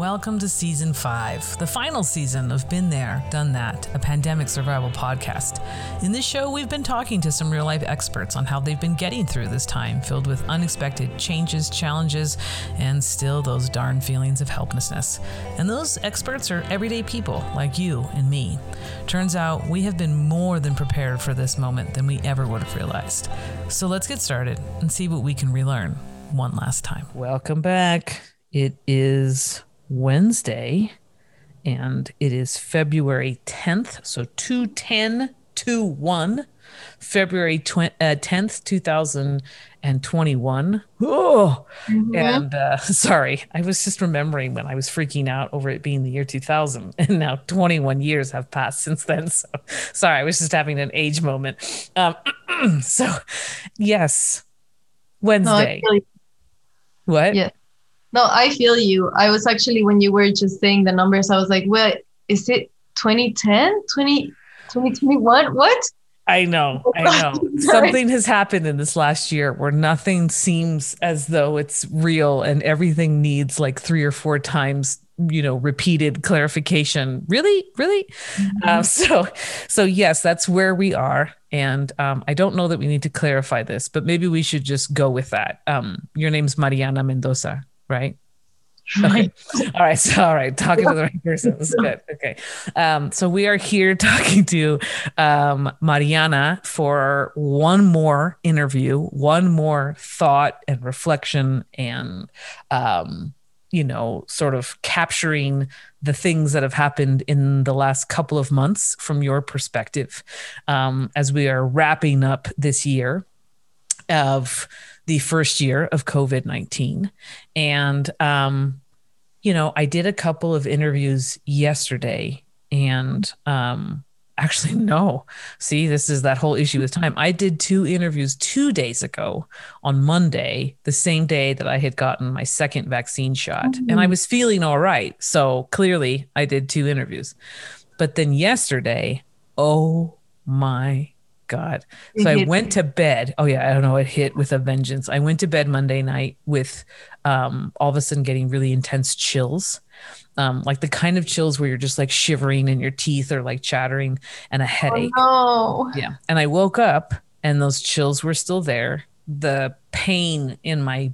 Welcome to Season 5, the final season of Been There, Done That, a pandemic survival podcast. In this show, we've been talking to some real-life experts on how they've been getting through this time filled with unexpected changes, challenges, and still those darn feelings of helplessness. And those experts are everyday people like you and me. Turns out we have been more than prepared for this moment than we ever would have realized. So let's get started and see what we can relearn one last time. Welcome back. It is Wednesday and it is February 10th. So 2-10-21, February 10th, 2021. Oh, mm-hmm. And sorry, I was just remembering when I was freaking out over it being the year 2000, and now 21 years have passed since then. So sorry, I was just having an age moment. So yes, Wednesday. No, what? Yeah. No, I feel you. I was actually, when you were just saying the numbers, I was like, well, is it 2010? 2021? What? I know. Something has happened in this last year where nothing seems as though it's real and everything needs like 3 or 4 times, you know, repeated clarification. Really? Mm-hmm. So yes, that's where we are. And I don't know that we need to clarify this, but maybe we should just go with that. Your name's Mariana Mendoza, right? Okay. All right. Talking to the right person. That's good. Okay. So we are here talking to Mariana for one more interview, one more thought and reflection and, you know, sort of capturing the things that have happened in the last couple of months from your perspective, as we are wrapping up this year of the first year of COVID-19. And, you know, I did a couple of interviews yesterday and, actually, no. See, this is that whole issue with time. I did 2 interviews 2 days ago on Monday, the same day that I had gotten my second vaccine shot. Mm-hmm. And I was feeling all right. So clearly I did 2 interviews. But then yesterday, oh my God. So I went to bed. Oh yeah, I don't know. It hit with a vengeance. I went to bed Monday night with all of a sudden getting really intense chills. Like the kind of chills where you're just like shivering and your teeth are like chattering and a headache. Oh, no. Yeah. And I woke up and those chills were still there. The pain in my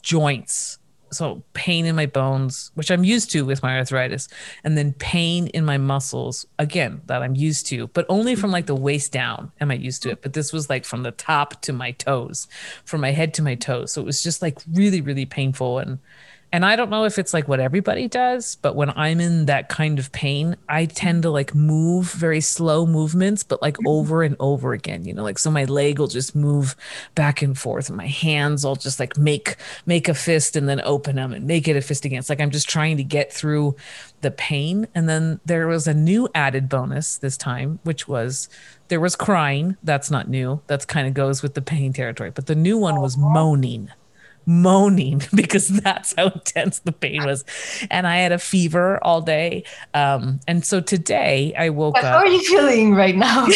joints. So pain in my bones, which I'm used to with my arthritis, and then pain in my muscles, again, that I'm used to, but only from like the waist down am I used to it. But this was like from the top to my toes, from my head to my toes. So it was just like really, really painful. And I don't know if it's like what everybody does, but when I'm in that kind of pain, I tend to like move very slow movements, but like over and over again, you know, like, so my leg will just move back and forth and my hands will just like make a fist and then open them and make it a fist again. It's like, I'm just trying to get through the pain. And then there was a new added bonus this time, which was there was crying. That's not new. That's kind of goes with the pain territory, but the new one was moaning because that's how intense the pain was. And I had a fever all day. And so today I woke up. How are you feeling right now?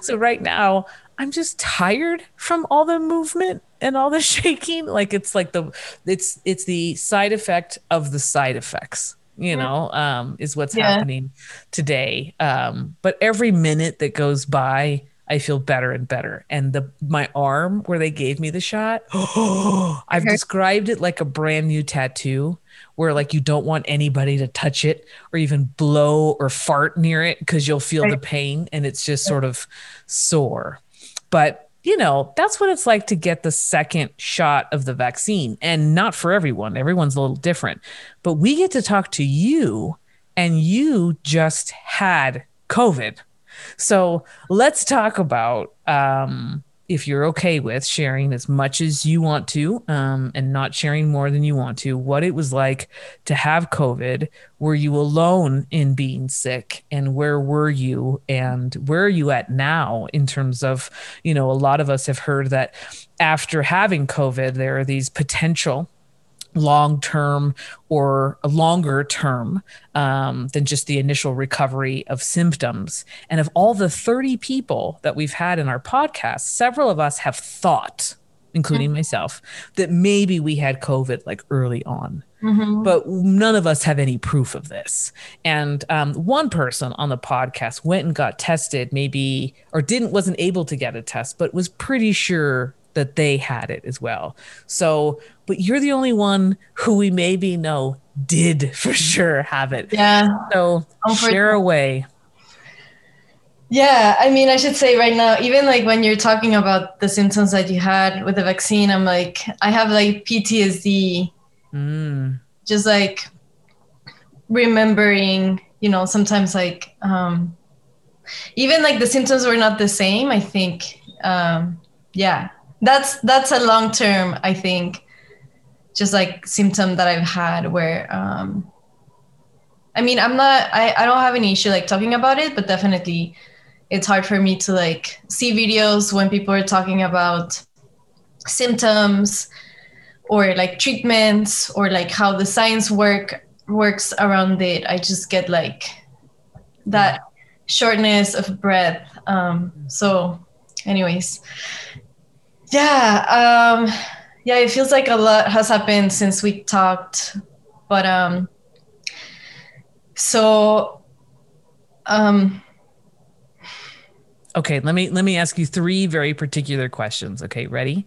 So right now I'm just tired from all the movement and all the shaking. Like it's like it's the side effect of the side effects, you know, is what's happening today. But every minute that goes by, I feel better and better. And my arm where they gave me the shot, I've described it like a brand new tattoo where like you don't want anybody to touch it or even blow or fart near it because you'll feel the pain and it's just sort of sore. But you know, that's what it's like to get the second shot of the vaccine, and not for everyone. Everyone's a little different, but we get to talk to you, and you just had COVID. So let's talk about, if you're okay with sharing as much as you want to, and not sharing more than you want to, what it was like to have COVID. Were you alone in being sick, and where were you, and where are you at now in terms of, you know, a lot of us have heard that after having COVID, there are these potential long-term or a longer term than just the initial recovery of symptoms. And of all the 30 people that we've had in our podcast, several of us have thought, including myself, that maybe we had COVID like early on. Mm-hmm. But none of us have any proof of this. And one person on the podcast went and got tested, maybe, or wasn't able to get a test, but was pretty sure that they had it as well. So, but you're the only one who we maybe know did for sure have it. Yeah. So share away. Yeah, I mean, I should say right now, even like when you're talking about the symptoms that you had with the vaccine, I'm like, I have like PTSD. Mm. Just like remembering, you know, sometimes like even like the symptoms were not the same. I think, yeah, that's a long term, I think, just like symptom that I've had where, I mean, I don't have any issue like talking about it, but definitely it's hard for me to like see videos when people are talking about symptoms or like treatments or like how the science works around it. I just get like that shortness of breath. So anyways, yeah, it feels like a lot has happened since we talked, but okay, let me ask you three very particular questions. Okay, ready?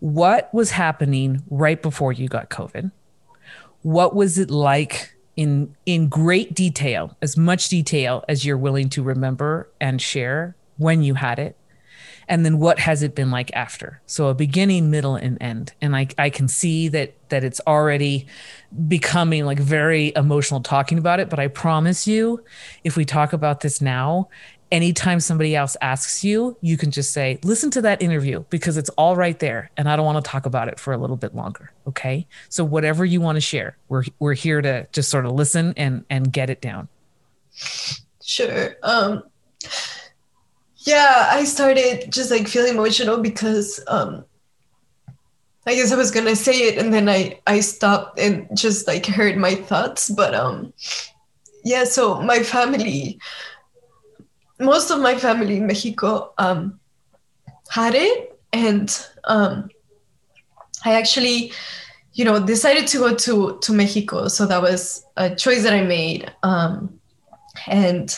What was happening right before you got COVID? What was it like in great detail, as much detail as you're willing to remember and share, when you had it? And then what has it been like after? So a beginning, middle, and end. And I can see that it's already becoming like very emotional talking about it, but I promise you, if we talk about this now, anytime somebody else asks you, you can just say, listen to that interview because it's all right there. And I don't want to talk about it for a little bit longer. Okay. So whatever you want to share, we're here to just sort of listen and get it down. Sure. Yeah, I started just like feeling emotional because I guess I was going to say it and then I stopped and just like heard my thoughts. But yeah, so my family, most of my family in Mexico had it, and I actually, you know, decided to go to Mexico. So that was a choice that I made. And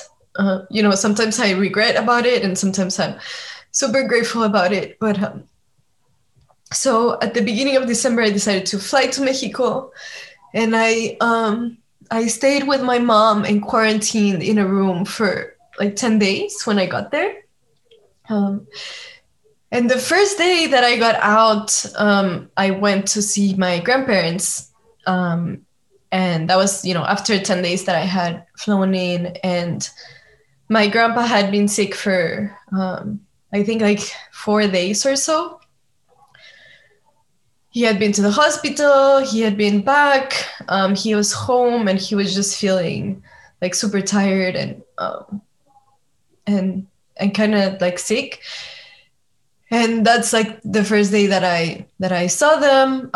you know, sometimes I regret about it and sometimes I'm super grateful about it. But so at the beginning of December, I decided to fly to Mexico, and I stayed with my mom and quarantined in a room for like 10 days when I got there. And the first day that I got out, I went to see my grandparents. And that was, you know, after 10 days that I had flown in, and my grandpa had been sick for, I think like 4 days or so. He had been to the hospital, he had been back, he was home, and he was just feeling like super tired and kind of like sick. And that's like the first day that I saw them.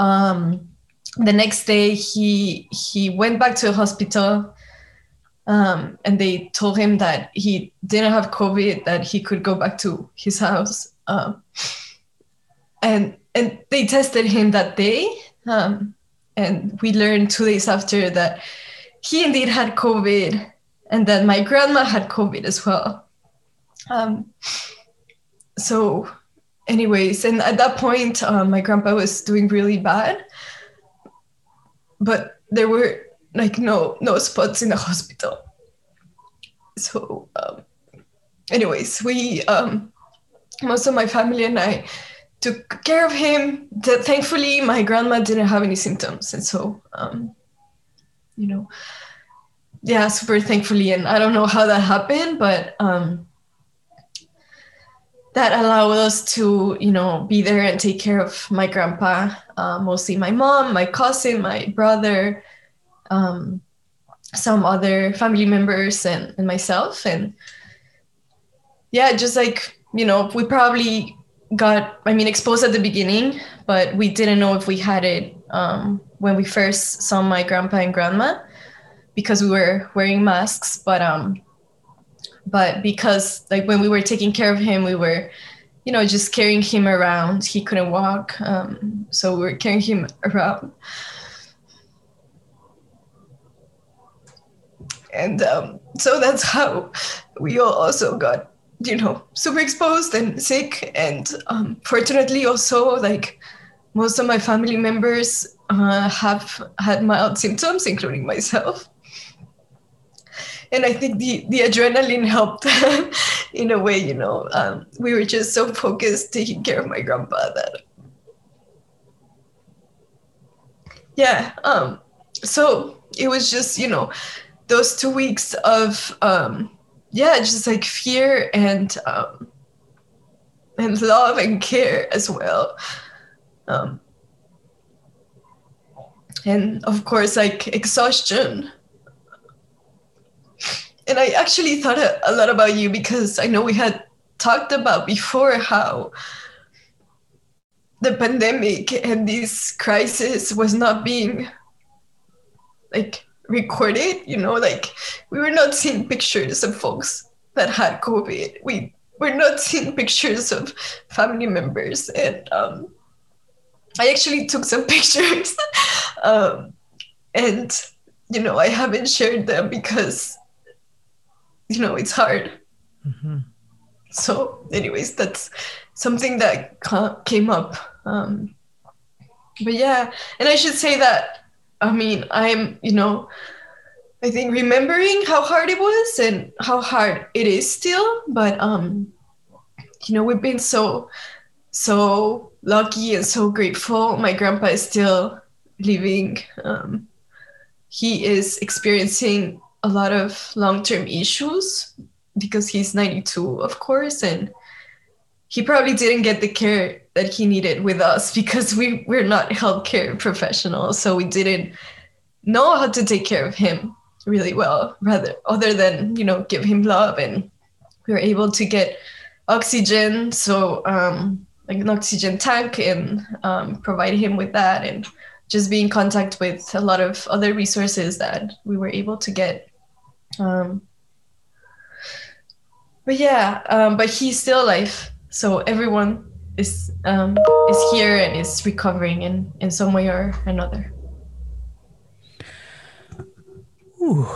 The next day he went back to the hospital, and they told him that he didn't have COVID, that he could go back to his house. And they tested him that day. And we learned 2 days after that he indeed had COVID, and that my grandma had COVID as well. So anyways, and at that point, my grandpa was doing really bad, but there were like no spots in the hospital. So anyways, we, most of my family and I took care of him. Thankfully, my grandma didn't have any symptoms. And so, you know, yeah, super thankfully. And I don't know how that happened, but that allowed us to, you know, be there and take care of my grandpa, mostly my mom, my cousin, my brother, some other family members, and myself. And yeah, just like, you know, we probably got, I mean, exposed at the beginning, but we didn't know if we had it when we first saw my grandpa and grandma, because we were wearing masks, but because like when we were taking care of him, we were, you know, just carrying him around. He couldn't walk. So we were carrying him around. And so that's how we all also got, you know, super exposed and sick. And fortunately also, like, most of my family members have had mild symptoms, including myself. And I think the adrenaline helped in a way, you know. We were just so focused taking care of my grandpa that. Yeah, so it was just, you know, those 2 weeks of, just like fear and love and care as well. And of course, like exhaustion. And I actually thought a lot about you, because I know we had talked about before how the pandemic and this crisis was not being like recorded, you know, like we were not seeing pictures of folks that had COVID. We were not seeing pictures of family members. And I actually took some pictures and, you know, I haven't shared them because, you know, it's hard. Mm-hmm. So anyways, that's something that came up. But yeah, and I should say that, I mean, I'm, you know, I think remembering how hard it was and how hard it is still, but, you know, we've been so lucky and so grateful. My grandpa is still living. He is experiencing a lot of long-term issues because he's 92, of course, and he probably didn't get the care that he needed with us because we're not healthcare professionals, so we didn't know how to take care of him really well, rather other than, you know, give him love. And we were able to get oxygen, so like an oxygen tank, and provide him with that, and just be in contact with a lot of other resources that we were able to get. But yeah, but he's still alive. So everyone is here and is recovering in some way or another. Ooh,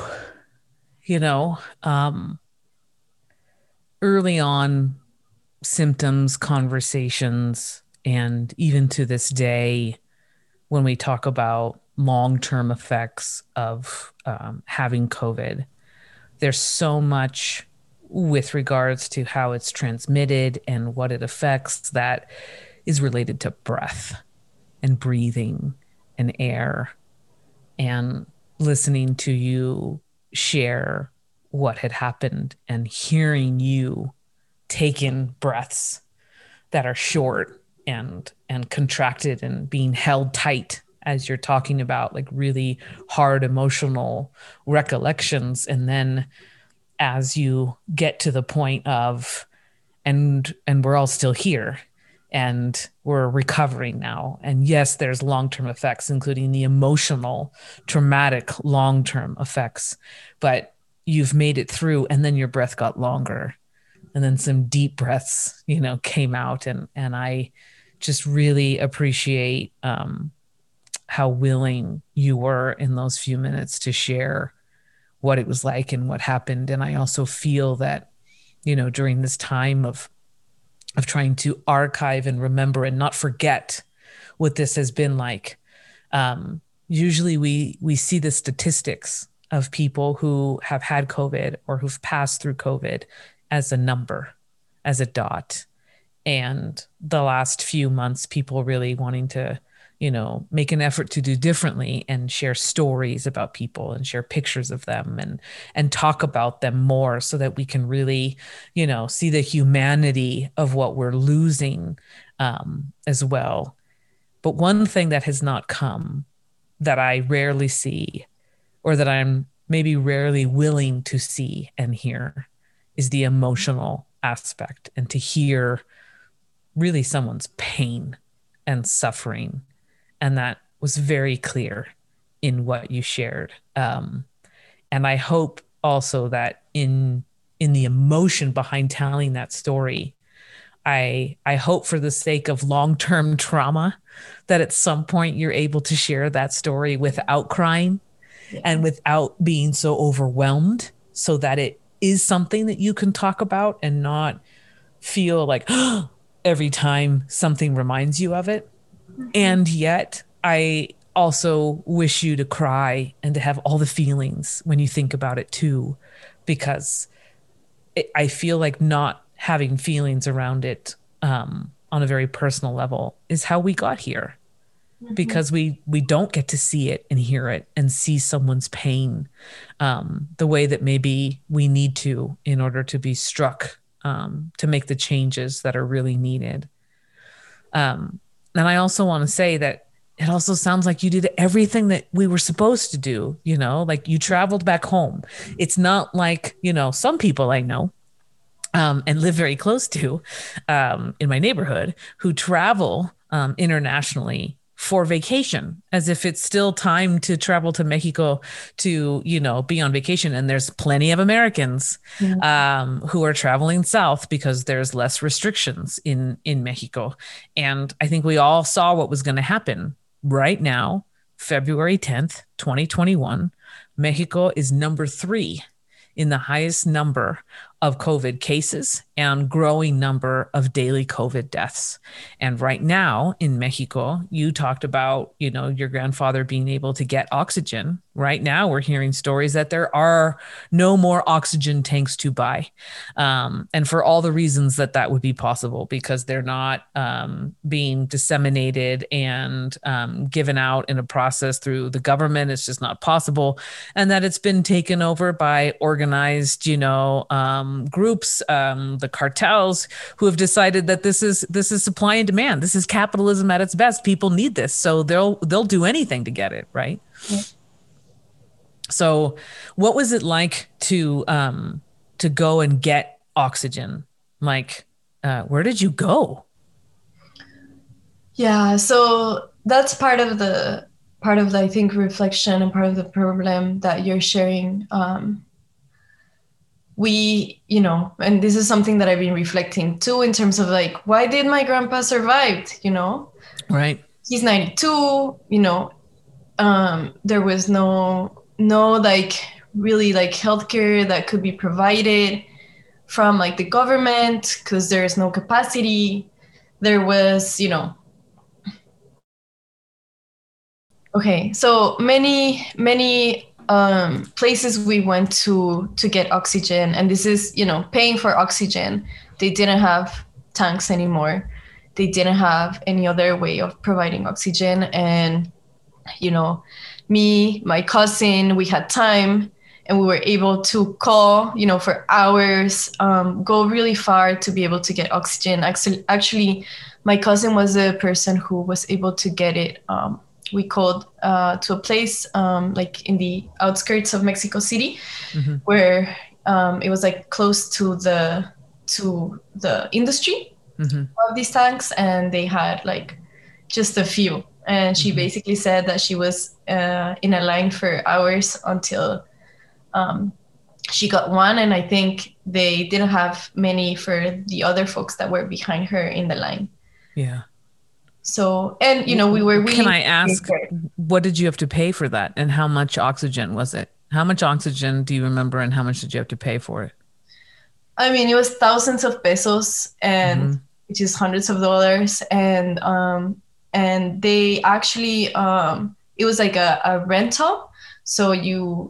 you know, early on, symptoms, conversations, and even to this day, when we talk about long-term effects of having COVID, there's so much with regards to how it's transmitted and what it affects that is related to breath and breathing and air, and listening to you share what had happened and hearing you take in breaths that are short and contracted and being held tight as you're talking about like really hard emotional recollections. And then as you get to the point of, and we're all still here and we're recovering now. And yes, there's long-term effects, including the emotional, traumatic long-term effects, but you've made it through, and then your breath got longer, and then some deep breaths, you know, came out. And I just really appreciate how willing you were in those few minutes to share what it was like and what happened. And I also feel that, you know, during this time of trying to archive and remember and not forget what this has been like, usually we see the statistics of people who have had COVID or who've passed through COVID as a number, as a dot. And the last few months, people really wanting to, you know, make an effort to do differently and share stories about people and share pictures of them and talk about them more, so that we can really, you know, see the humanity of what we're losing as well. But one thing that has not come, that I rarely see, or that I'm maybe rarely willing to see and hear, is the emotional aspect, and to hear really someone's pain and suffering. And that was very clear in what you shared. And I hope also that in the emotion behind telling that story, I hope for the sake of long-term trauma that at some point you're able to share that story without crying and without being so overwhelmed, so that it is something that you can talk about and not feel like every time something reminds you of it. And yet I also wish you to cry and to have all the feelings when you think about it too, because I feel like not having feelings around it on a very personal level is how we got here, because we don't get to see it and hear it and see someone's pain the way that maybe we need to in order to be struck to make the changes that are really needed. And I also want to say that it also sounds like you did everything that we were supposed to do, you know, like you traveled back home. It's not like, you know, some people I know and live very close to in my neighborhood who travel internationally for vacation, as if it's still time to travel to Mexico to, you know, be on vacation. And there's plenty of Americans who are traveling south because there's less restrictions in Mexico. And I think we all saw what was going to happen right now. February 10th, 2021, Mexico is number 3 in the highest number of COVID cases and growing number of daily COVID deaths. And right now in Mexico, you talked about, you know, your grandfather being able to get oxygen. Right now we're hearing stories that there are no more oxygen tanks to buy. And for all the reasons that that would be possible, because they're not being disseminated and given out in a process through the government. It's just not possible. And that it's been taken over by organized, you know, groups, the cartels, who have decided that this is supply and demand. This is capitalism at its best. People need this, so they'll do anything to get it, right? Yeah. So, what was it like to go and get oxygen? Like, where did you go? Yeah, so that's part of the I think reflection and part of the problem that you're sharing. We, you know, and this is something that I've been reflecting too, in terms of like, why did my grandpa survive? You know, right? He's 92. You know, there was no like really like healthcare that could be provided from like the government because there is no capacity. There was, you know. Okay, so many. Places we went to get oxygen, and this is, you know, paying for oxygen. They didn't have tanks anymore. They didn't have any other way of providing oxygen. And, you know, me, my cousin, we had time and we were able to call, you know, for hours, go really far to be able to get oxygen. Actually, my cousin was the person who was able to get it. We called to a place like in the outskirts of Mexico City, where it was like close to the industry of these tanks, and they had like just a few. And she basically said that she was in a line for hours until she got one. And I think they didn't have many for the other folks that were behind her in the line. Yeah. So, and, you know, we were really... Can I ask, what did you have to pay for that? And how much oxygen was it? How much oxygen do you remember, and how much did you have to pay for it? I mean, it was thousands of pesos, and which is hundreds of dollars. And they actually, it was like a rental. So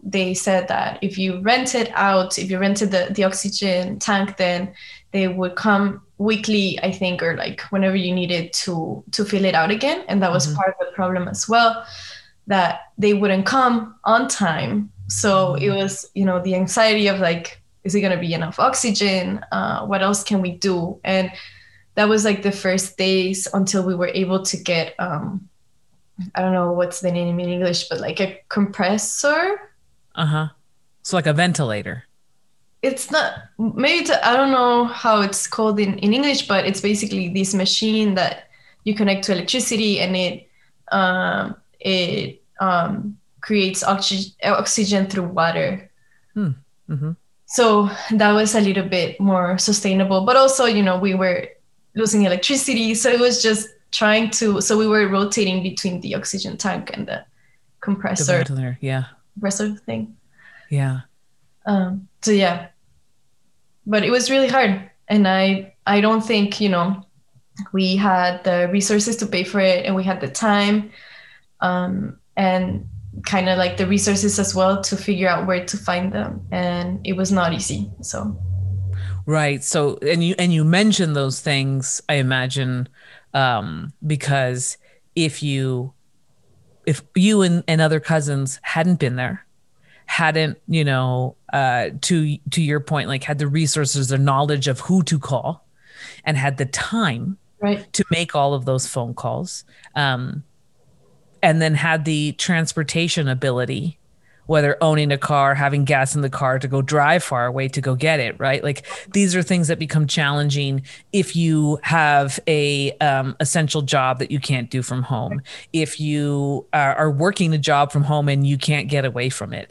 they said that if you rented the oxygen tank, then they would come weekly, I think, or like whenever you needed to fill it out again. And that was part of the problem as well, that they wouldn't come on time. So it was, you know, the anxiety of like, is it going to be enough oxygen? What else can we do? And that was like the first days until we were able to get, I don't know what's the name in English, but like a compressor. So like a ventilator. It's not, maybe I don't know how it's called in English, but it's basically this machine that you connect to electricity, and it creates oxygen through water. So that was a little bit more sustainable, but also, you know, we were losing electricity. So it was just so we were rotating between the oxygen tank and the compressor. The ventilator, yeah. impressive thing. Yeah. So yeah, but it was really hard, and I don't think, you know, we had the resources to pay for it, and we had the time, and kind of like the resources as well to figure out where to find them, and it was not easy. So. Right. So, and you mentioned those things, I imagine, because if you and other cousins hadn't been there, hadn't, you know, to your point, like had the resources or knowledge of who to call and had the time right. to make all of those phone calls, and then had the transportation ability, whether owning a car, having gas in the car to go drive far away to go get it, right? Like these are things that become challenging if you have a essential job that you can't do from home, if you are working a job from home and you can't get away from it,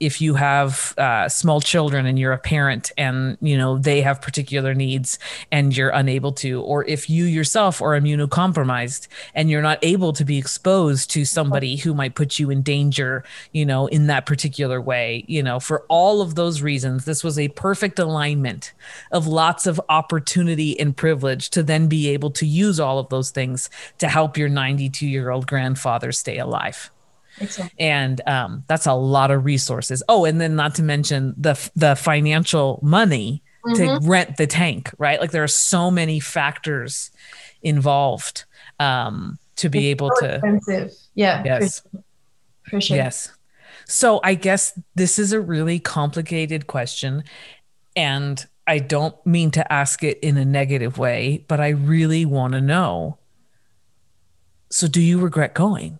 if you have small children and you're a parent and you know they have particular needs and you're unable to, or if you yourself are immunocompromised and you're not able to be exposed to somebody who might put you in danger, you know, in that particular way, you know, for all of those reasons, this was a perfect alignment of lots of opportunity and privilege to then be able to use all of those things to help your 92-year-old grandfather stay alive. Exactly. And that's a lot of resources. Oh, and then not to mention the financial money mm-hmm. to rent the tank, right? Like there are so many factors involved to be it's able so to. Expensive. Yeah. Yes. For sure. Yes. So I guess this is a really complicated question, and I don't mean to ask it in a negative way, but I really want to know. So do you regret going?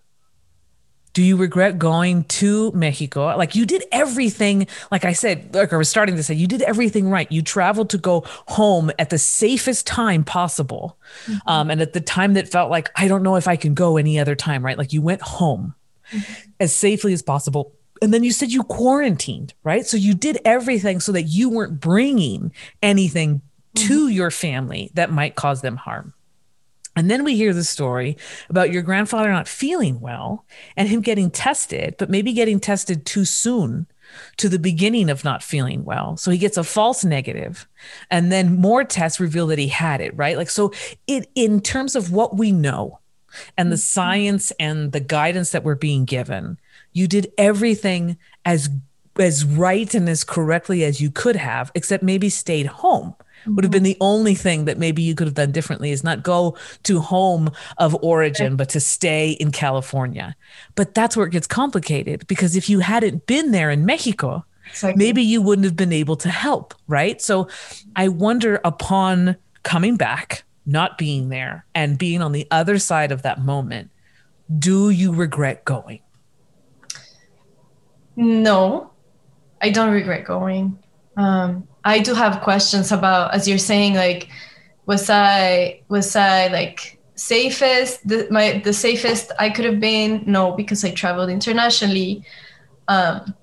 Do you regret going to Mexico? Like you did everything, like I said, like I was starting to say, you did everything right. You traveled to go home at the safest time possible. Mm-hmm. And at the time that felt like, I don't know if I can go any other time, right? Like you went home mm-hmm. as safely as possible. And then you said you quarantined, right? So you did everything so that you weren't bringing anything to your family that might cause them harm. And then we hear the story about your grandfather not feeling well and him getting tested, but maybe getting tested too soon to the beginning of not feeling well. So he gets a false negative, and then more tests reveal that he had it, right? Like, so it, in terms of what we know and the science and the guidance that we're being given, you did everything as right and as correctly as you could have, except maybe stayed home would have been the only thing that maybe you could have done differently, is not go to home of origin, but to stay in California. But that's where it gets complicated, because if you hadn't been there in Mexico, exactly. maybe you wouldn't have been able to help, right? So I wonder, upon coming back, not being there and being on the other side of that moment, do you regret going? No, I don't regret going. I do have questions about, as you're saying, like, was I like safest, the safest I could have been? No, because I traveled internationally. And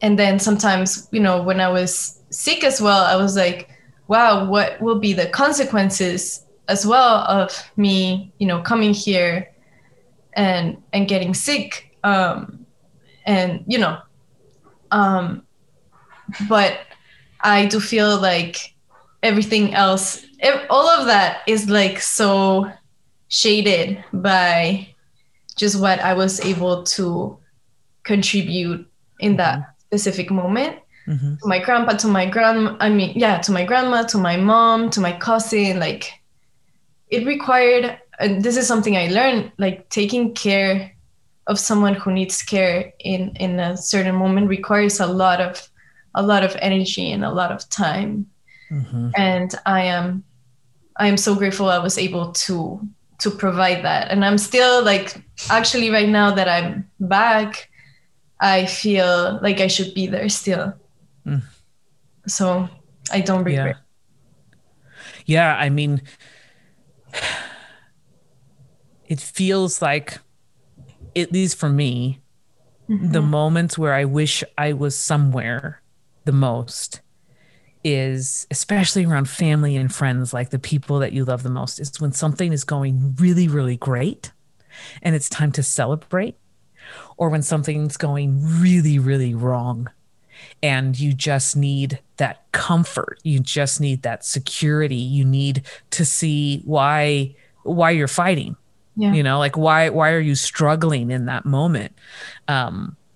then sometimes, you know, when I was sick as well, I was like, wow, what will be the consequences as well of me, you know, coming here and getting sick. And, you know, but I do feel like everything else, all of that is like so shaded by just what I was able to contribute in that specific moment. Mm-hmm. To my grandpa, to my grandma, I mean, yeah, to my grandma, to my mom, to my cousin, like it required, and this is something I learned, like taking care of someone who needs care in a certain moment requires a lot of energy and a lot of time. Mm-hmm. And I am so grateful I was able to provide that. And I'm still like, actually right now that I'm back, I feel like I should be there still. Mm. So I don't regret. Yeah, I mean, it feels like, at least for me, mm-hmm. the moments where I wish I was somewhere the most is, especially around family and friends, like the people that you love the most, is when something is going really, really great and it's time to celebrate, or when something's going really, really wrong and you just need that comfort. You just need that security. You need to see why you're fighting, you know, like why are you struggling in that moment?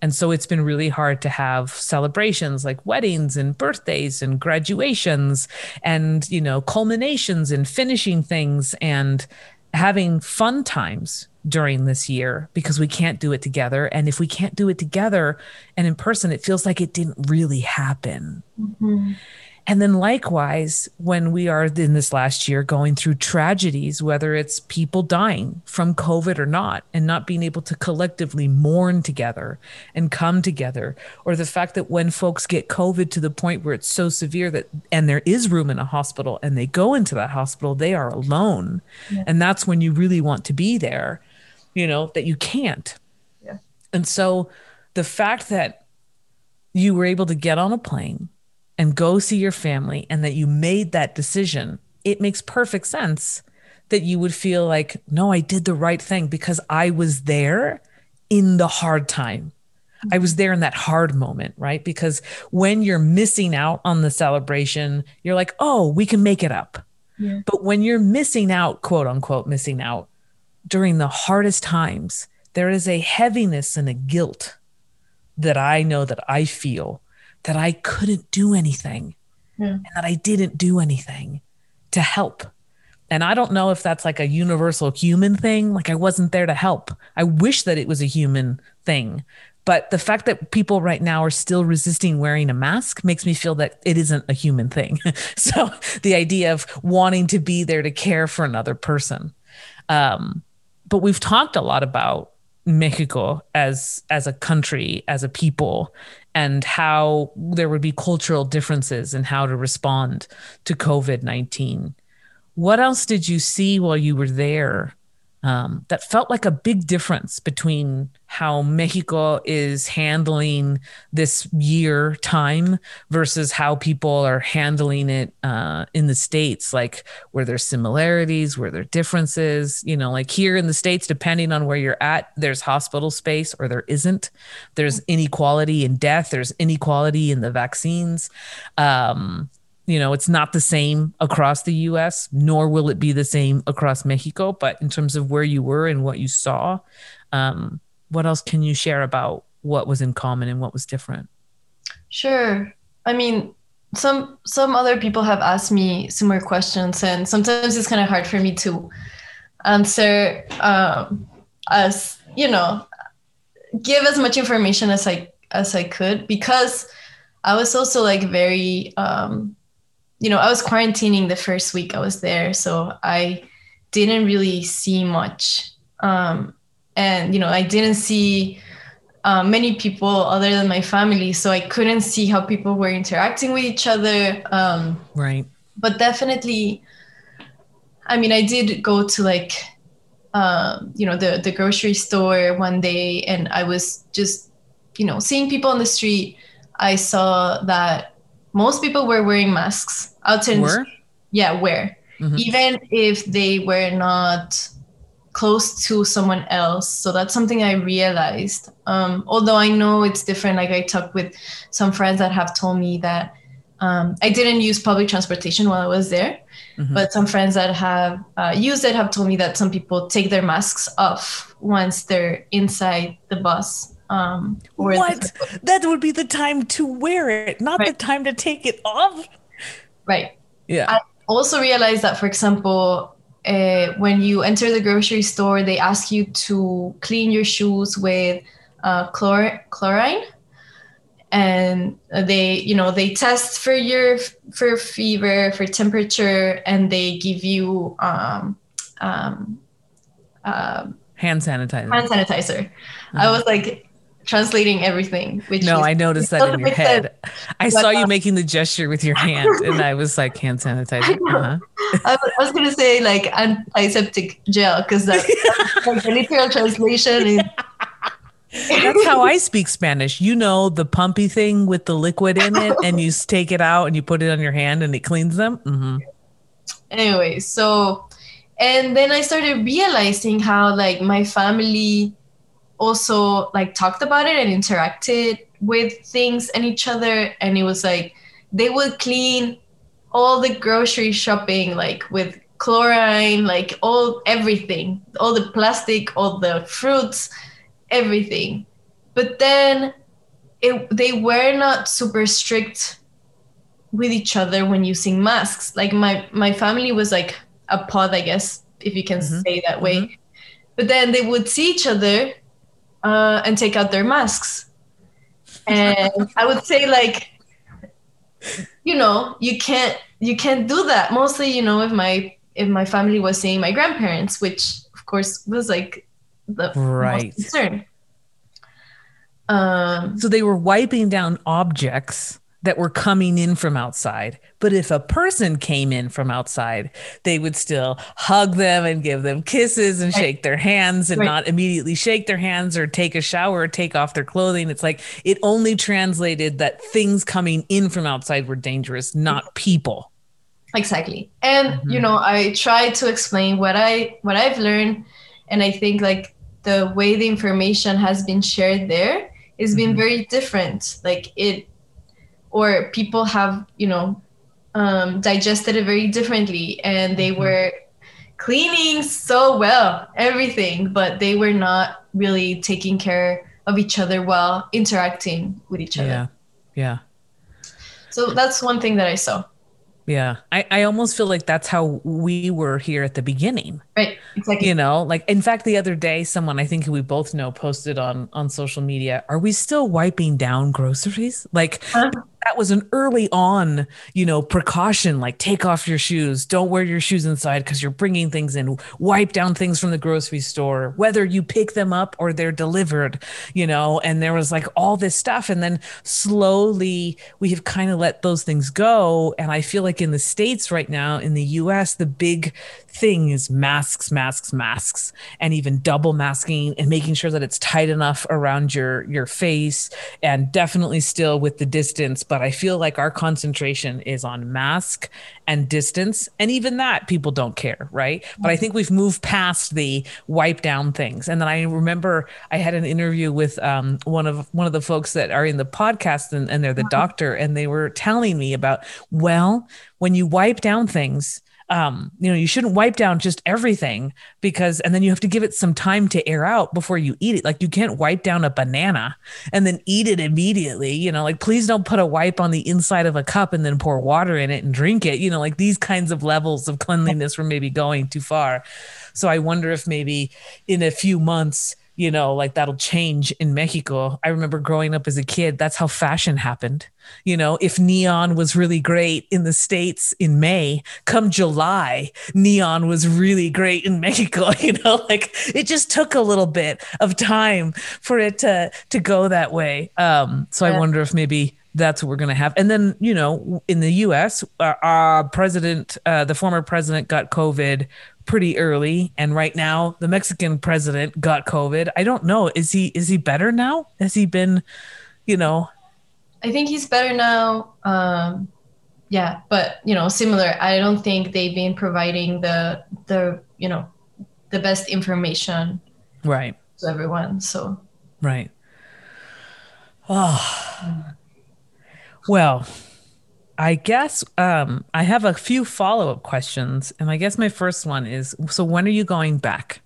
And so it's been really hard to have celebrations like weddings and birthdays and graduations and, you know, culminations and finishing things and having fun times during this year because we can't do it together. And if we can't do it together and in person, it feels like it didn't really happen. Mm-hmm. And then likewise, when we are in this last year going through tragedies, whether it's people dying from COVID or not, and not being able to collectively mourn together and come together, or the fact that when folks get COVID to the point where it's so severe that, and there is room in a hospital and they go into that hospital, they are alone. Yeah. And that's when you really want to be there, you know, that you can't. Yeah. And so the fact that you were able to get on a plane and go see your family, and that you made that decision, it makes perfect sense that you would feel like, no, I did the right thing because I was there in the hard time. I was there in that hard moment, right? Because when you're missing out on the celebration, you're like, oh, we can make it up. Yeah. But when you're missing out, quote unquote, missing out during the hardest times, there is a heaviness and a guilt that I know that I feel that I couldn't do anything and that I didn't do anything to help. And I don't know if that's like a universal human thing. Like I wasn't there to help. I wish that it was a human thing, but the fact that people right now are still resisting wearing a mask makes me feel that it isn't a human thing. So the idea of wanting to be there to care for another person. But we've talked a lot about Mexico as a country, as a people, and how there would be cultural differences in how to respond to COVID-19. What else did you see while you were there that felt like a big difference between how Mexico is handling this year time versus how people are handling it in the States? Like, were there similarities? Were there differences? You know, like here in the States, depending on where you're at, there's hospital space or there isn't. There's inequality in death. There's inequality in the vaccines. You know, it's not the same across the U.S., nor will it be the same across Mexico. But in terms of where you were and what you saw, what else can you share about what was in common and what was different? Sure. I mean, some other people have asked me similar questions, and sometimes it's kind of hard for me to answer as, you know, give as much information as I could, because I was also like very... you know, I was quarantining the first week I was there, so I didn't really see much. And, you know, I didn't see many people other than my family, so I couldn't see how people were interacting with each other. Right. But definitely, I mean, I did go to like, you know, the grocery store one day, and I was just, you know, seeing people on the street. I saw that most people were wearing masks out in mm-hmm. even if they were not close to someone else. So that's something I realized. Although I know it's different. Like I talked with some friends that have told me that I didn't use public transportation while I was there, but some friends that have used it have told me that some people take their masks off once they're inside the bus. That would be the time to wear it, not the time to take it off. I also realized that, for example, when you enter the grocery store, they ask you to clean your shoes with chlorine, and they, you know, they test for your for fever, for temperature, and they give you hand sanitizer. I was like translating everything. I noticed that in your head. I saw you making the gesture with your hand, and I was like, hand sanitizer. I was going to say like antiseptic gel, because that's like the literal translation. That's how I speak Spanish. You know, the pumpy thing with the liquid in it, and you take it out and you put it on your hand and it cleans them. Mm-hmm. Anyway, so, and then I started realizing how like my family also like talked about it and interacted with things and each other. And it was like, they would clean all the grocery shopping, like with chlorine, like everything, all the plastic, all the fruits, everything. But then they were not super strict with each other when using masks. Like my family was like a pod, I guess, if you can say that way. Mm-hmm. But then they would see each other and take out their masks. And I would say like, you know, you can't do that. Mostly, you know, if my family was seeing my grandparents, which of course was like the right most concern. So they were wiping down objects that were coming in from outside. But if a person came in from outside, they would still hug them and give them kisses and shake their hands and not immediately shake their hands or take a shower or take off their clothing. It's like it only translated that things coming in from outside were dangerous, not people. Exactly. And, you know, I try to explain what I've learned. And I think like the way the information has been shared there has been very different. Like or people have, you know, digested it very differently, and they were cleaning so well, everything, but they were not really taking care of each other while interacting with each other. Yeah. So that's one thing that I saw. Yeah. I almost feel like that's how we were here at the beginning. Right. Exactly. You know, like, in fact, the other day, someone I think who we both know posted on social media, are we still wiping down groceries? Like that was an early on, you know, precaution, like take off your shoes, don't wear your shoes inside because you're bringing things in, wipe down things from the grocery store, whether you pick them up or they're delivered, you know, and there was like all this stuff. And then slowly we have kind of let those things go. And I feel like in the States right now, in the US, the big thing is masks, and even double masking and making sure that it's tight enough around your face, and definitely still with the distance. But I feel like our concentration is on mask and distance. And even that people don't care, right? But I think we've moved past the wipe down things. And then I remember I had an interview with one of the folks that are in the podcast, and they're the doctor, and they were telling me about, well, when you wipe down things, you know, you shouldn't wipe down just everything and then you have to give it some time to air out before you eat it. Like you can't wipe down a banana and then eat it immediately, you know, like please don't put a wipe on the inside of a cup and then pour water in it and drink it, you know, like these kinds of levels of cleanliness were maybe going too far. So I wonder if maybe in a few months, you know, like that'll change in Mexico. I remember growing up as a kid, that's how fashion happened. You know, if neon was really great in the States in May, come July, neon was really great in Mexico, you know, like it just took a little bit of time for it to go that way. So I wonder if maybe that's what we're going to have. And then, you know, in the US, our president, the former president got COVID pretty early. And right now the Mexican president got COVID. I don't know. Is he better now? Has he been, you know? I think he's better now. Yeah, but you know, similar. I don't think they've been providing the you know, the best information to everyone. So right. Oh, well, I guess I have a few follow-up questions. And I guess my first one is, so when are you going back?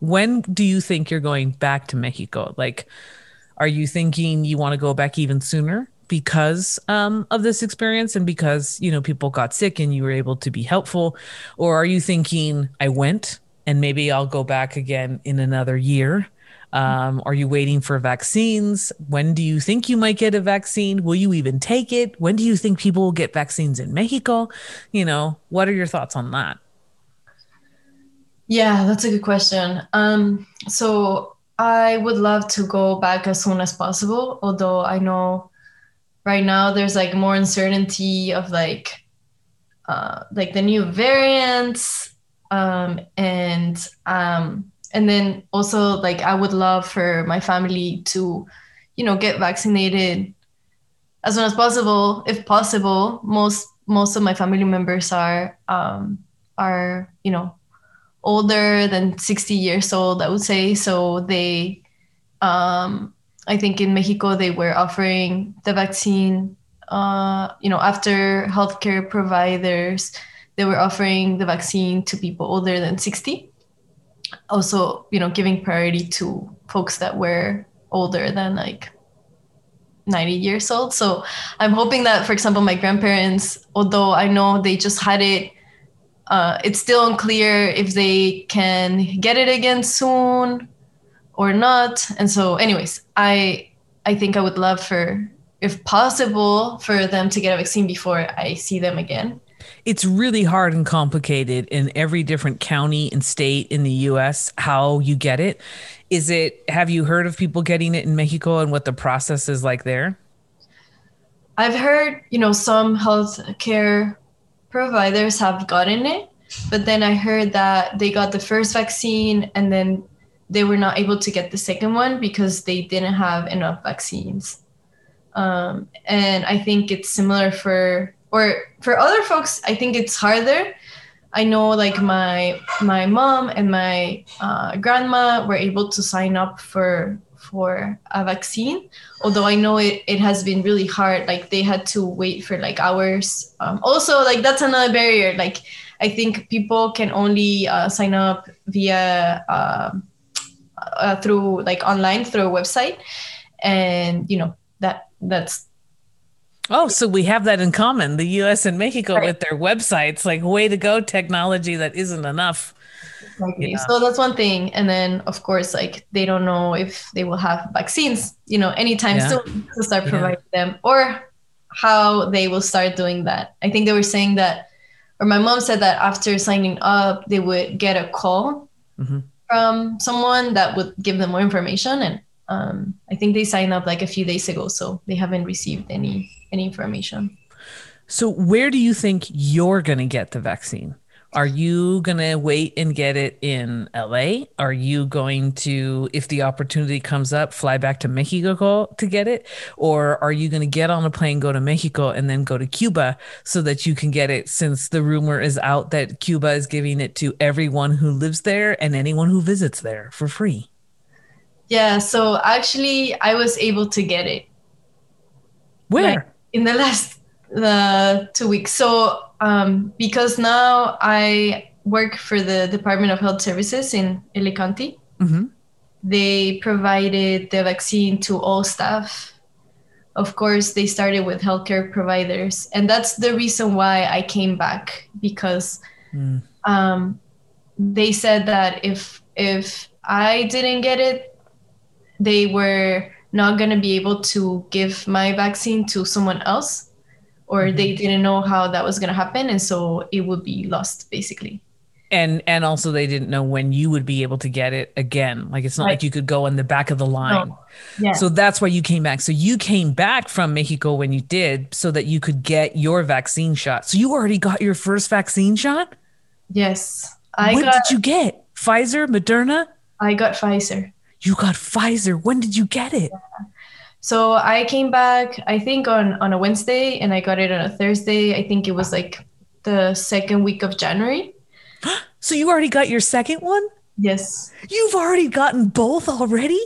When do you think you're going back to Mexico? Like, are you thinking you want to go back even sooner because of this experience and because, you know, people got sick and you were able to be helpful? Or are you thinking I went and maybe I'll go back again in another year? Are you waiting for vaccines? When do you think you might get a vaccine? Will you even take it? When do you think people will get vaccines in Mexico? You know, what are your thoughts on that? Yeah, that's a good question. So I would love to go back as soon as possible. Although I know right now there's like more uncertainty of like the new variants, and then also, like, I would love for my family to, you know, get vaccinated as soon as possible, if possible. Most of my family members are, you know, older than 60 years old, I would say. So they I think in Mexico, they were offering the vaccine, after healthcare providers, they were offering the vaccine to people older than 60. Also, giving priority to folks that were older than like 90 years old. So I'm hoping that, for example, my grandparents, although I know they just had it, it's still unclear if they can get it again soon or not. And so anyways, I think I would love for, if possible, for them to get a vaccine before I see them again. It's really hard and complicated in every different county and state in the U.S. how you get it. Have you heard of people getting it in Mexico and what the process is like there? I've heard, some healthcare providers have gotten it, but then I heard that they got the first vaccine and then they were not able to get the second one because they didn't have enough vaccines. And I think it's similar for other folks. I think it's harder. I know like my mom and my grandma were able to sign up for a vaccine, although I know it has been really hard. Like they had to wait for like hours. Also, like that's another barrier. Like I think people can only sign up via through like online through a website, and that's. Oh, so we have that in common, the U.S. and Mexico, right, with their websites, like way to go, technology that isn't enough. Exactly. You know? So that's one thing. And then, of course, like they don't know if they will have vaccines, anytime soon to start providing them, or how they will start doing that. I think they were saying that, or my mom said that after signing up, they would get a call from someone that would give them more information. And I think they signed up like a few days ago, so they haven't received any information. So where do you think you're going to get the vaccine? Are you going to wait and get it in LA? Are you going to, if the opportunity comes up, fly back to Mexico to get it? Or are you going to get on a plane, go to Mexico, and then go to Cuba so that you can get it, since the rumor is out that Cuba is giving it to everyone who lives there and anyone who visits there for free? Yeah, so actually I was able to get it. Where? Like in the last 2 weeks. So because now I work for the Department of Health Services in LA County, they provided the vaccine to all staff. Of course, they started with healthcare providers. And that's the reason why I came back, because they said that if I didn't get it, they were not going to be able to give my vaccine to someone else, or they didn't know how that was going to happen. And so it would be lost basically. And also they didn't know when you would be able to get it again. Like it's not like you could go in the back of the line. No. Yeah. So that's why you came back. So you came back from Mexico when you did, so that you could get your vaccine shot. So you already got your first vaccine shot? Yes. What did you get? Pfizer, Moderna? I got Pfizer. You got Pfizer. When did you get it? Yeah. So I came back, I think on a Wednesday, and I got it on a Thursday. I think it was like the second week of January. So you already got your second one? Yes. You've already gotten both already?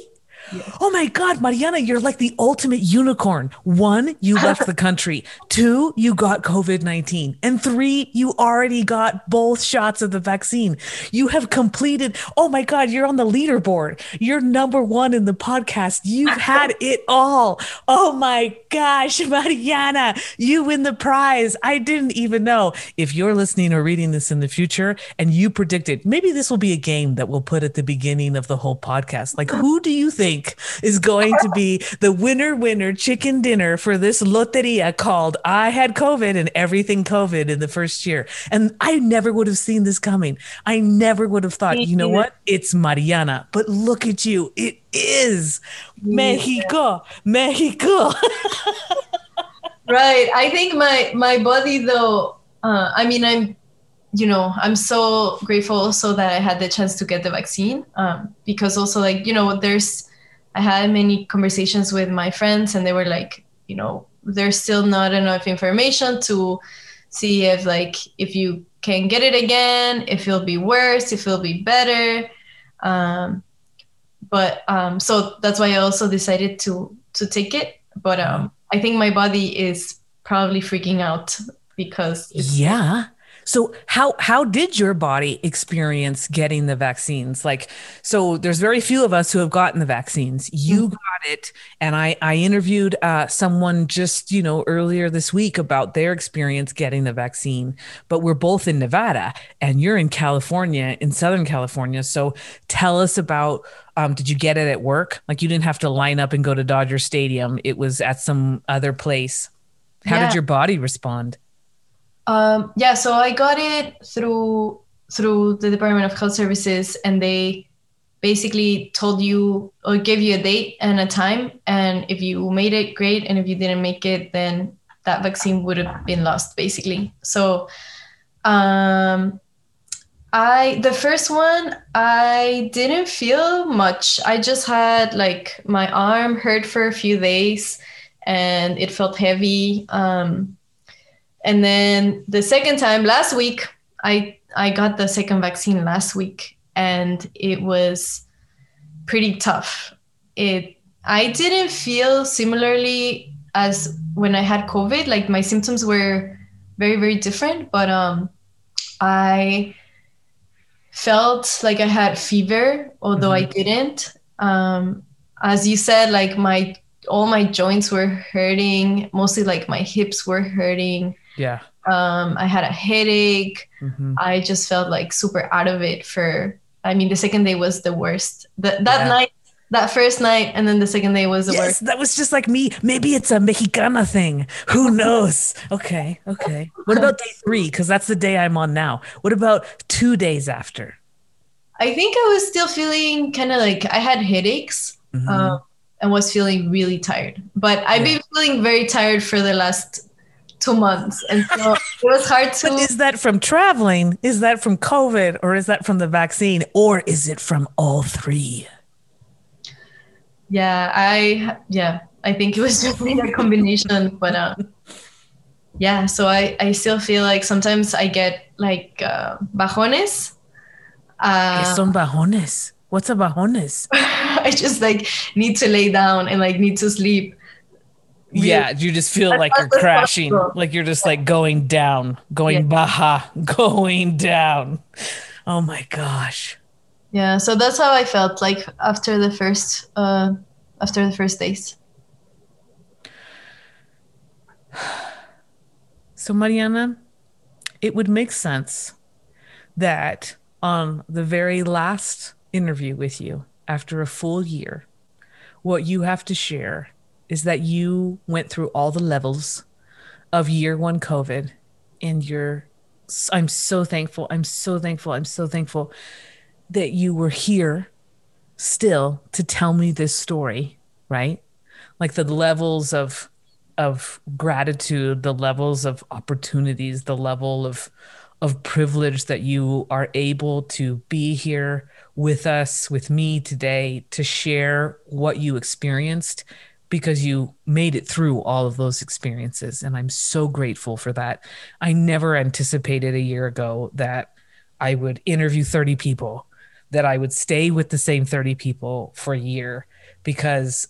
Yes. Oh my God, Mariana, you're like the ultimate unicorn. 1, you left the country. 2, you got COVID-19. And 3, you already got both shots of the vaccine. You have completed, oh my God, you're on the leaderboard. You're number 1 in the podcast. You've had it all. Oh my gosh, Mariana, you win the prize. I didn't even know. If you're listening or reading this in the future and you predicted, maybe this will be a game that we'll put at the beginning of the whole podcast. Like, who do you think is going to be the winner chicken dinner for this loteria called I Had COVID and Everything COVID in the first year? And I never would have seen this coming. I never would have thought, you know what? It's Mariana, but look at you. It is Mexico. Right. I think my body though, I'm so grateful also that I had the chance to get the vaccine, because also like, I had many conversations with my friends and they were like, there's still not enough information to see if you can get it again, if it'll be worse, if it'll be better. But so that's why I also decided to take it. But I think my body is probably freaking out because yeah. So how did your body experience getting the vaccines? Like, so there's very few of us who have gotten the vaccines. You got it. And I interviewed someone just, you know, earlier this week about their experience getting the vaccine, but we're both in Nevada and you're in California, in Southern California. So tell us about, did you get it at work? Like you didn't have to line up and go to Dodger Stadium. It was at some other place. How did your body respond? So I got it through the Department of Health Services, and they basically told you or gave you a date and a time. And if you made it, great. And if you didn't make it, then that vaccine would have been lost, basically. So the first one, I didn't feel much. I just had like my arm hurt for a few days and it felt heavy. And then the second time last week, I got the second vaccine last week, and it was pretty tough. I didn't feel similarly as when I had COVID. Like my symptoms were very, very different, but I felt like I had fever, although I didn't. As you said, like all my joints were hurting, mostly like my hips were hurting. Yeah. I had a headache. Mm-hmm. I just felt like super out of it the second day was the worst. Night, that first night, and then the second day was the worst. That was just like me. Maybe it's a Mexicana thing. Who knows? Okay. What about day 3? Because that's the day I'm on now. What about 2 days after? I think I was still feeling kind of like I had headaches. Mm-hmm. And was feeling really tired. But I've been feeling very tired for the last 2 months. And so it was hard to... But is that from traveling? Is that from COVID? Or is that from the vaccine? Or is it from all 3? I think it was just a combination. But so I still feel like sometimes I get like bajones. ¿Qué son bajones? What's a bajones? I just like need to lay down and like need to sleep. Yeah, you just feel like you're crashing, like you're just like going down, going down. Oh my gosh. Yeah, so that's how I felt like after the first days. So Mariana, it would make sense that on the very last interview with you after a full year, what you have to share is that you went through all the levels of year 1 COVID, and I'm so thankful. I'm so thankful. I'm so thankful that you were here still to tell me this story, right? Like the levels of gratitude, the levels of opportunities, the level of privilege that you are able to be here with us, with me today, to share what you experienced, because you made it through all of those experiences. And I'm so grateful for that. I never anticipated a year ago that I would interview 30 people, that I would stay with the same 30 people for a year, because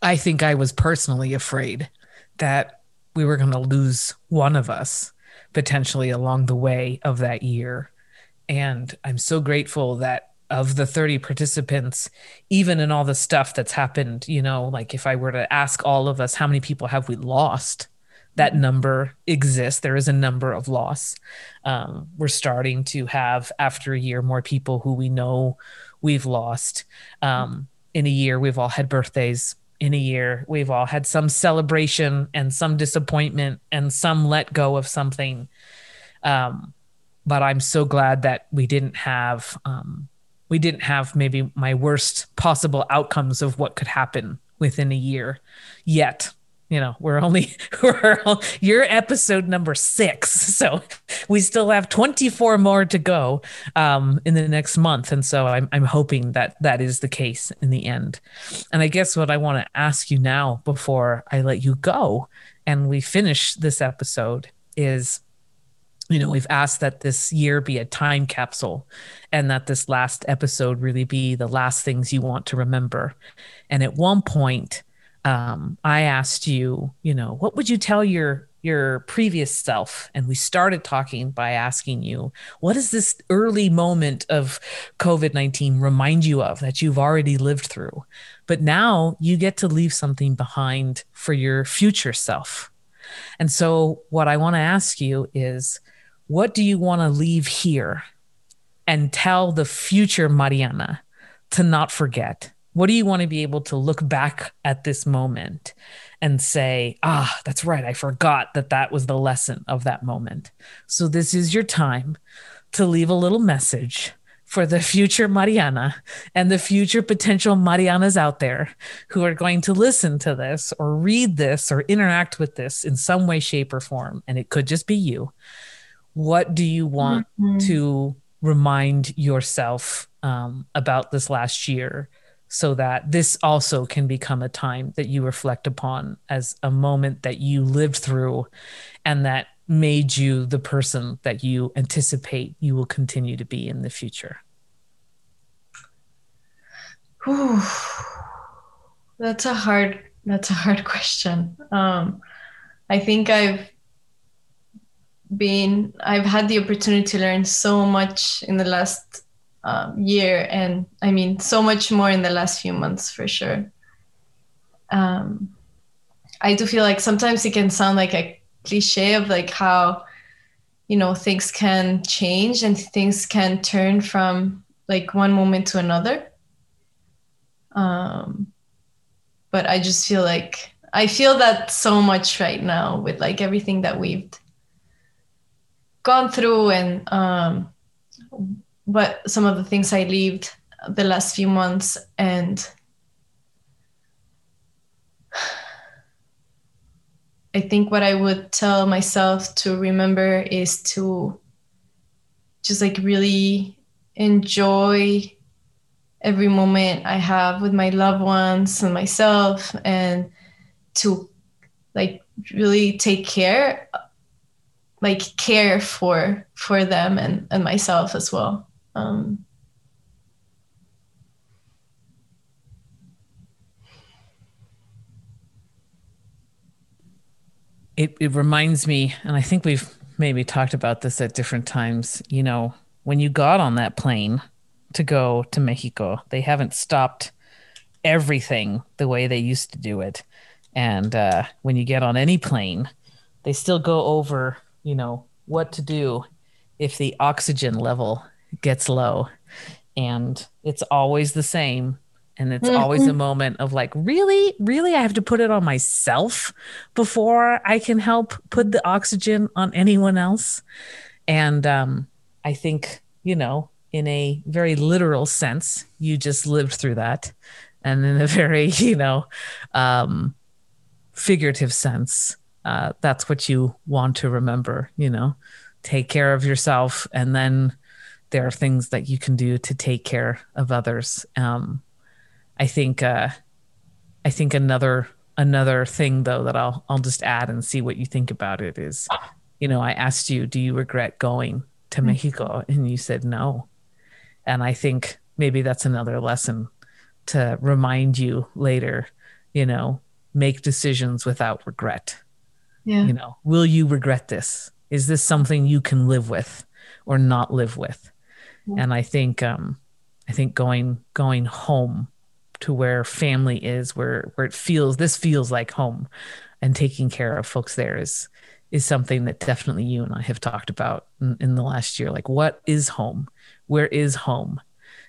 I think I was personally afraid that we were going to lose one of us potentially along the way of that year. And I'm so grateful that of the 30 participants, even in all the stuff that's happened, you know, like if I were to ask all of us, how many people have we lost? That number exists. There is a number of loss. We're starting to have, after a year, more people who we know we've lost. In a year, we've all had birthdays. In a year, we've all had some celebration and some disappointment and some let go of something. But I'm so glad that we didn't have maybe my worst possible outcomes of what could happen within a year yet. You know, you're episode number 6. So we still have 24 more to go in the next month. And so I'm hoping that that is the case in the end. And I guess what I want to ask you now before I let you go and we finish this episode is, you know, we've asked that this year be a time capsule and that this last episode really be the last things you want to remember. And at one point, I asked you, you know, what would you tell your previous self? And we started talking by asking you, what does this early moment of COVID-19 remind you of that you've already lived through? But now you get to leave something behind for your future self. And so what I want to ask you is, what do you want to leave here and tell the future Mariana to not forget? What do you want to be able to look back at this moment and say, ah, that's right, I forgot that that was the lesson of that moment. So this is your time to leave a little message for the future Mariana and the future potential Marianas out there who are going to listen to this or read this or interact with this in some way, shape, or form. And it could just be you. What do you want to remind yourself about this last year, so that this also can become a time that you reflect upon as a moment that you lived through and that made you the person that you anticipate you will continue to be in the future? Ooh, that's a hard question. I think I've had the opportunity to learn so much in the last year, and I mean so much more in the last few months for sure. I do feel like sometimes it can sound like a cliche of like how, you know, things can change and things can turn from like one moment to another. But I just feel like I feel that so much right now with like everything that we've gone through and but some of the things I lived the last few months, and I think what I would tell myself to remember is to just like really enjoy every moment I have with my loved ones and myself, and to like really take care, like care for them and myself as well. It reminds me, and I think we've maybe talked about this at different times, you know, when you got on that plane to go to Mexico, they haven't stopped everything the way they used to do it. And when you get on any plane, they still go over, you know, what to do if the oxygen level gets low. And it's always the same. And it's always a moment of like, really, I have to put it on myself before I can help put the oxygen on anyone else. And I think, you know, in a very literal sense, you just lived through that. And in a very, you know, figurative sense, that's what you want to remember, you know, take care of yourself. And then there are things that you can do to take care of others. I think another thing though, that I'll just add and see what you think about it is, you know, I asked you, do you regret going to Mexico? And you said no. And I think maybe that's another lesson to remind you later, you know, make decisions without regret. Yeah. You know, will you regret this? Is this something you can live with or not live with? Yeah. And I think going home to where family is, where it feels, this feels like home, and taking care of folks there is something that definitely you and I have talked about in the last year. Like, what is home? Where is home?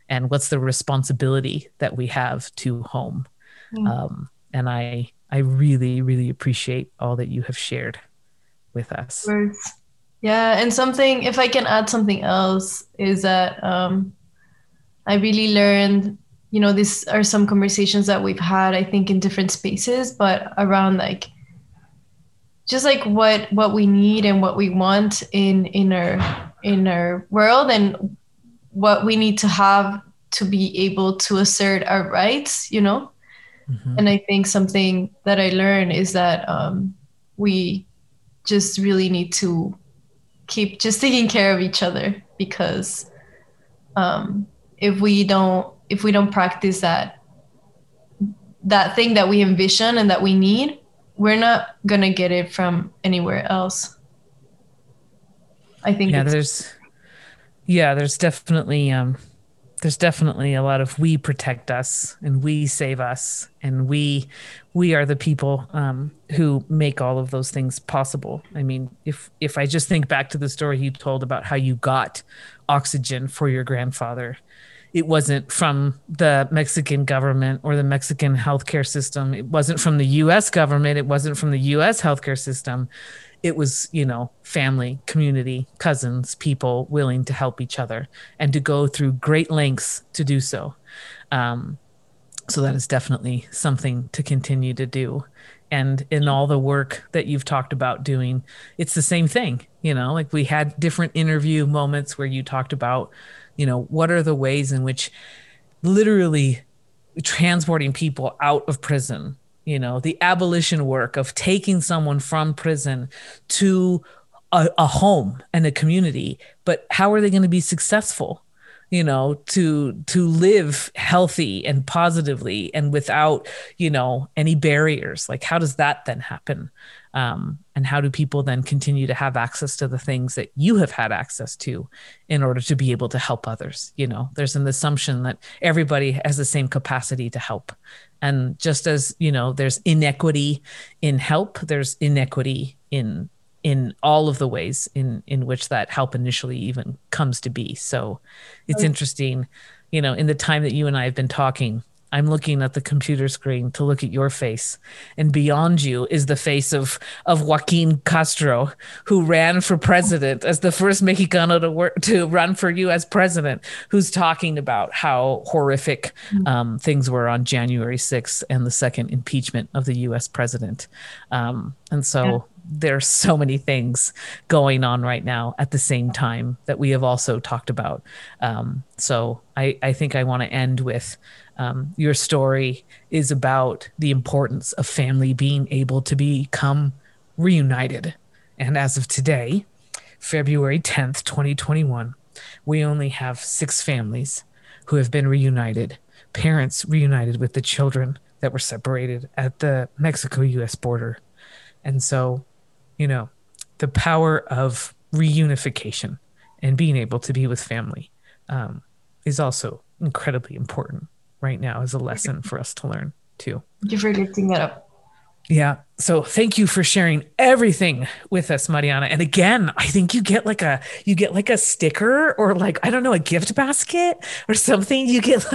And what's the responsibility that we have to home? Yeah. And I really, really appreciate all that you have shared with us. Yeah. And something, if I can add something else, is that I really learned, you know, these are some conversations that we've had, I think, in different spaces, but around like, just like what we need and what we want in our world, and what we need to have to be able to assert our rights, you know? Mm-hmm. And I think something that I learned is that we just really need to keep just taking care of each other, because if we don't practice that thing that we envision and that we need, we're not gonna get it from anywhere else. I think there's definitely a lot of we protect us and we save us and we are the people who make all of those things possible. I mean, if I just think back to the story you told about how you got oxygen for your grandfather, it wasn't from the Mexican government or the Mexican healthcare system. It wasn't from the U.S. government. It wasn't from the U.S. healthcare system. It was, family, community, cousins, people willing to help each other and to go through great lengths to do so. So that is definitely something to continue to do. And in all the work that you've talked about doing, it's the same thing. We had different interview moments where you talked about, what are the ways in which literally transporting people out of prison, the abolition work of taking someone from prison to a home and a community, but how are they going to be successful, to live healthy and positively and without, any barriers? Like, how does that then happen? And how do people then continue to have access to the things that you have had access to in order to be able to help others? There's an assumption that everybody has the same capacity to help. And just as, there's inequity in help, there's inequity in all of the ways in which that help initially even comes to be. So it's interesting, in the time that you and I have been talking, I'm looking at the computer screen to look at your face, and beyond you is the face of Joaquin Castro, who ran for president as the first Mexicano to run for U.S. president, who's talking about how horrific things were on January 6th and the second impeachment of the U.S. president. There are so many things going on right now at the same time that we have also talked about. So I think I want to end with your story is about the importance of family being able to become reunited. And as of today, February 10th, 2021, we only have 6 families who have been reunited, parents reunited with the children that were separated at the Mexico-U.S. border. And so, the power of reunification and being able to be with family is also incredibly important right now as a lesson for us to learn too. Thank you for lifting that up. Yeah. So thank you for sharing everything with us, Mariana. And again, I think you get like a sticker or a gift basket or something. You get,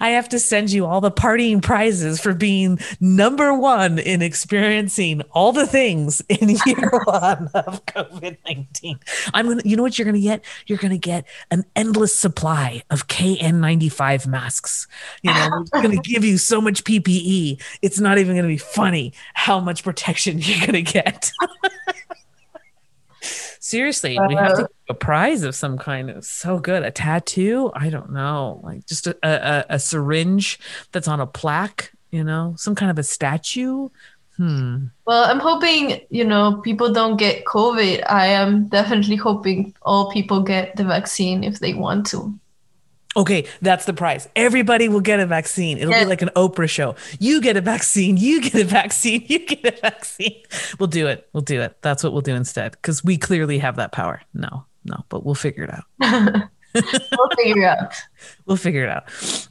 I have to send you all the partying prizes for being number one in experiencing all the things in year 1 of COVID-19. You know what you're going to get? You're going to get an endless supply of KN95 masks. We're going to give you so much PPE. It's not even going to be funny how much protection you're going to get. Seriously, we have to give a prize of some kind. It's so good. A tattoo? I don't know. Like just a syringe that's on a plaque, some kind of a statue. Well, I'm hoping, people don't get COVID. I am definitely hoping all people get the vaccine if they want to. Okay, that's the prize. Everybody will get a vaccine. It'll be like an Oprah show. You get a vaccine. You get a vaccine. You get a vaccine. We'll do it. We'll do it. That's what we'll do instead, because we clearly have that power. No, but we'll figure it out. We'll figure it out.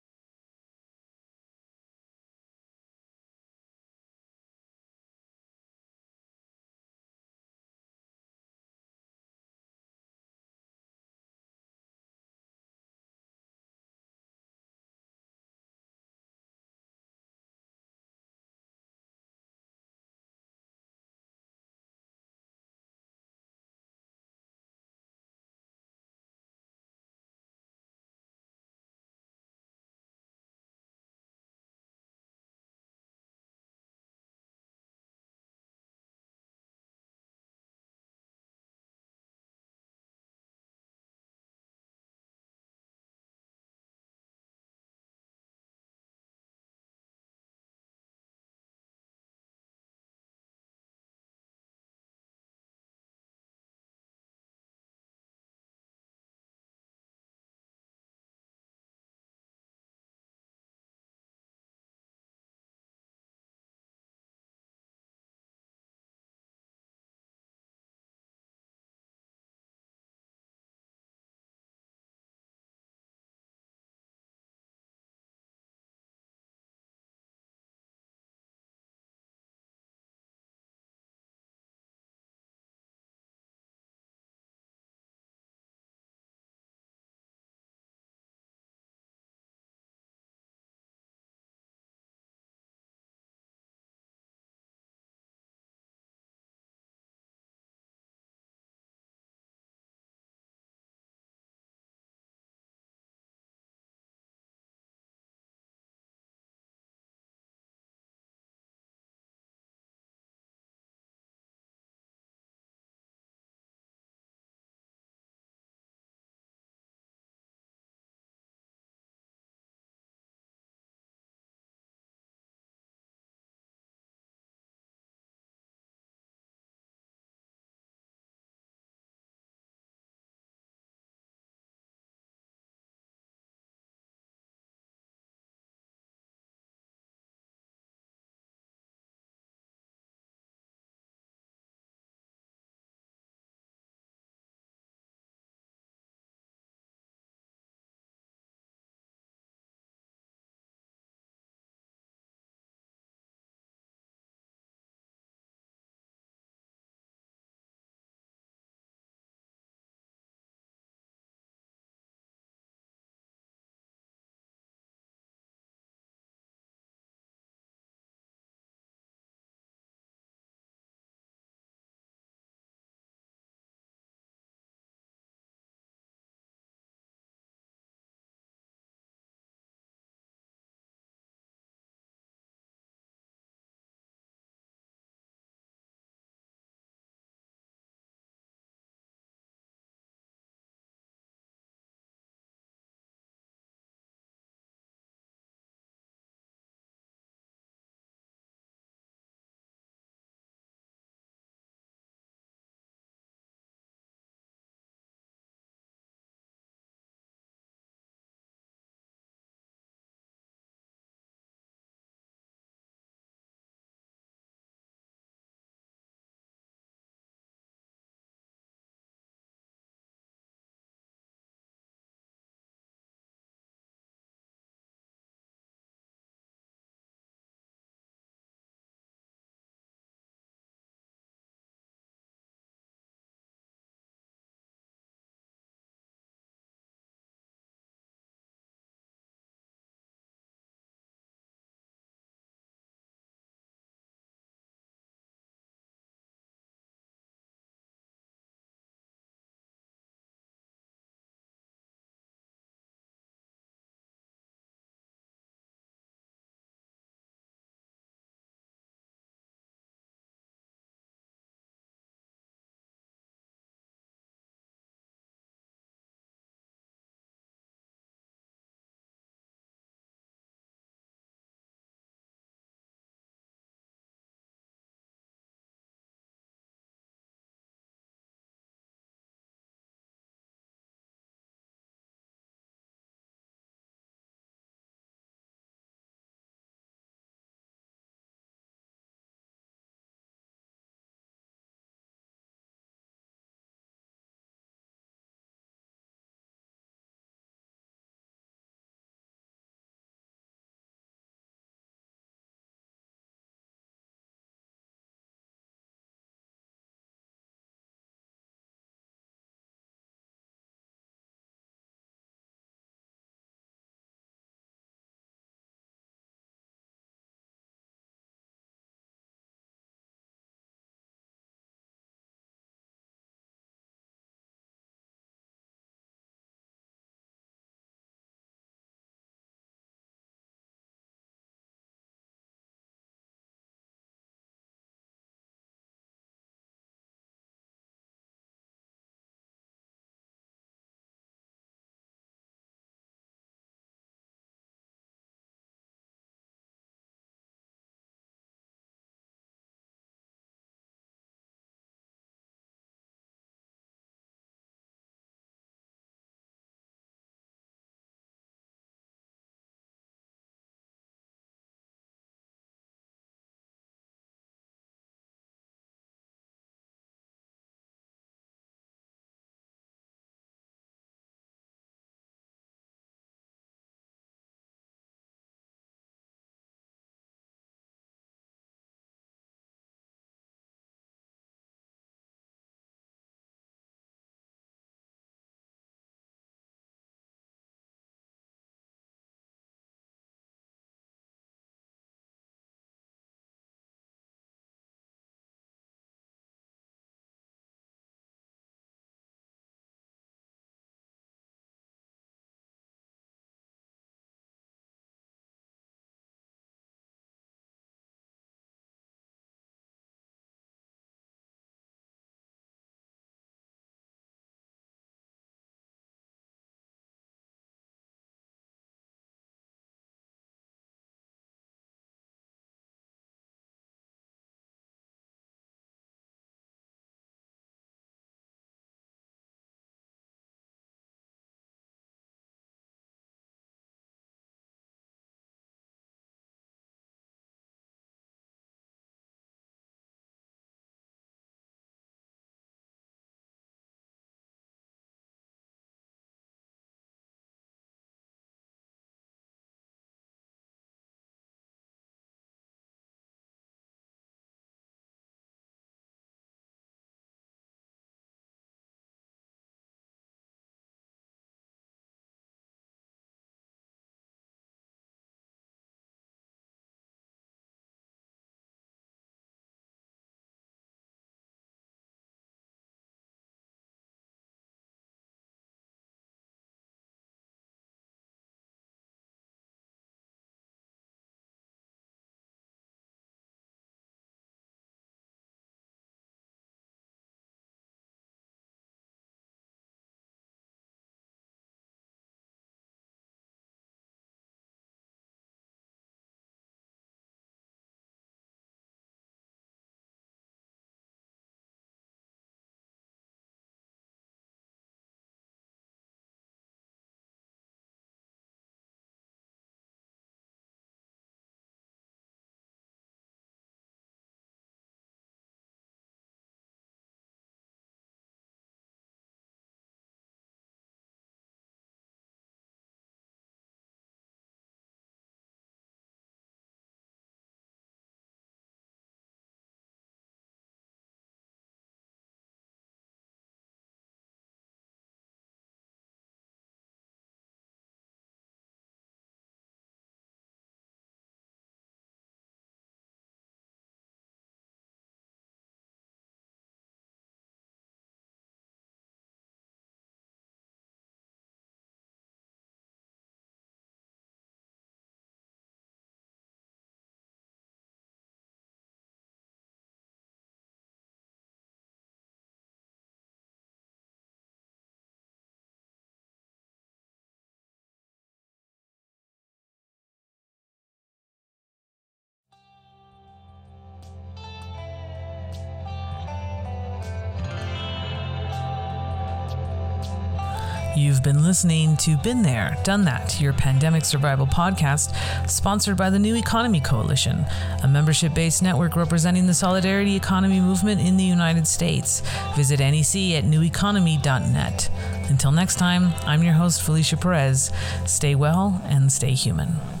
You've been listening to Been There, Done That, your pandemic survival podcast, sponsored by the New Economy Coalition, a membership-based network representing the solidarity economy movement in the United States. Visit NEC at neweconomy.net. Until next time, I'm your host, Felicia Perez. Stay well and stay human.